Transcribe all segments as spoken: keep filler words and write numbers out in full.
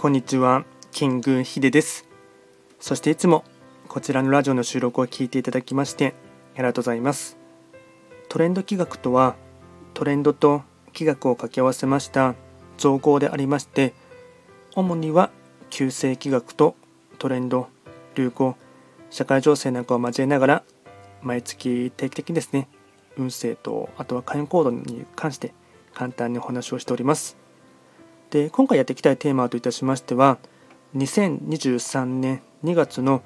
こんにちは、キングヒデです。そしていつもこちらのラジオの収録を聞いていただきましてありがとうございます。トレンド気学とは、トレンドと気学を掛け合わせました造語でありまして、主には旧世気学とトレンド、流行、社会情勢なんかを交えながら、毎月定期的にですね、運勢とあとは開運行動に関して簡単にお話をしております。で、今回やっていきたいテーマといたしましては、にせんにじゅうさんねんにがつの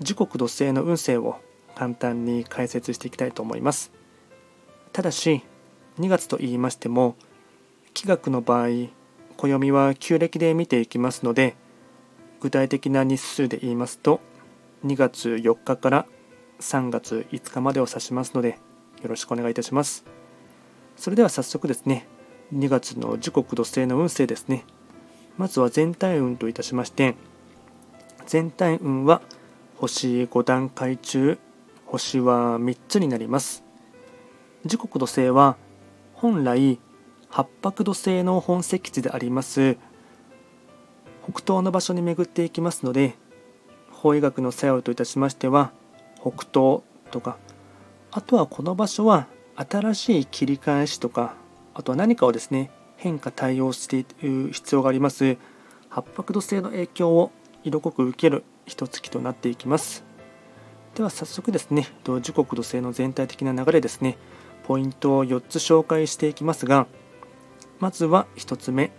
時刻土星の運勢を簡単に解説していきたいと思います。ただしにがつと言いましても、気学の場合暦は旧暦で見ていきますので、具体的な日数で言いますとにがつよっかからさんがついつかまでを指しますので、よろしくお願いいたします。それでは早速ですね、にがつの時刻土星の運勢ですね。まずは全体運といたしまして、全体運は星ごだんかい中星はみっつになります。時刻土星は本来八白土星の本石地であります北東の場所に巡っていきますので、方位学の作用といたしましては北東とか、あとはこの場所は新しい切り返しとか、あとは何かをですね、変化対応していく必要があります。八白土星の影響を色濃く受ける一月となっていきます。では早速ですね、時刻土星の全体的な流れですね、ポイントをよっつ紹介していきますが、まずはひとつめ、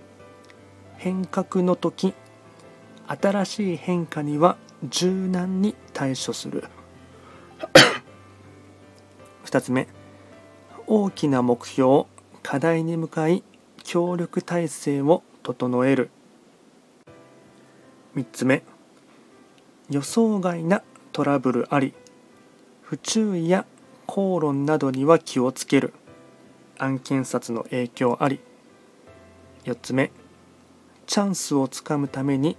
変革の時、新しい変化には柔軟に対処する。ふたつめ、大きな目標、課題に向かい協力体制を整える。みっつめ、予想外なトラブルあり、不注意や口論などには気をつける。案件札の影響あり。よっつめ、チャンスをつかむために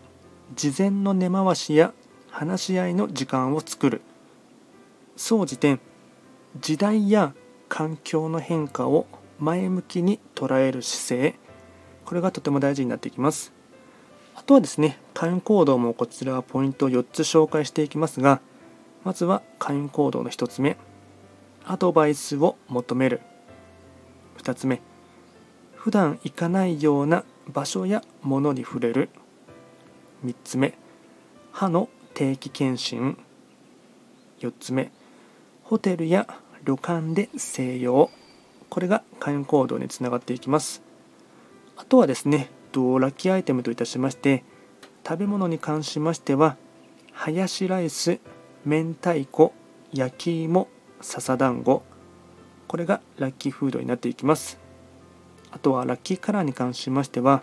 事前の根回しや話し合いの時間を作る。総じて時代や環境の変化を前向きに捉える姿勢、これがとても大事になってきます。あとはですね、開運行動もこちらはポイントをよっつ紹介していきますが、まずは開運行動のひとつめ、アドバイスを求める。ふたつめ、普段行かないような場所やものに触れる。みっつめ、歯の定期検診。よっつめ、ホテルや旅館で静養。これが開運行動につながっていきます。あとはですね、ラッキーアイテムといたしまして、食べ物に関しましてはハヤシライス、明太子、焼き芋、笹団子、これがラッキーフードになっていきます。あとはラッキーカラーに関しましては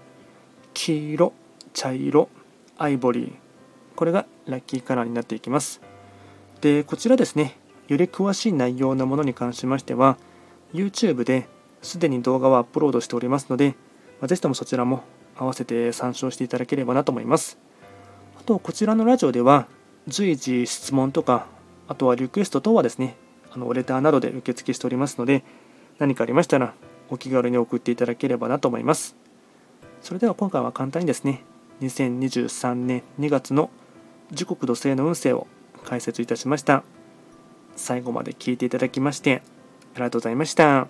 黄色、茶色、アイボリー、これがラッキーカラーになっていきます。で、こちらですね、より詳しい内容のものに関しましては YouTube ですでに動画をアップロードしておりますので、ぜひともそちらも合わせて参照していただければなと思います。あとこちらのラジオでは随時質問とか、あとはリクエスト等はですね、あのレターなどで受付しておりますので、何かありましたらお気軽に送っていただければなと思います。それでは今回は簡単にですね、にせんにじゅうさんねんにがつの時刻土星の運勢を解説いたしました。最後まで聞いていただきましてありがとうございました。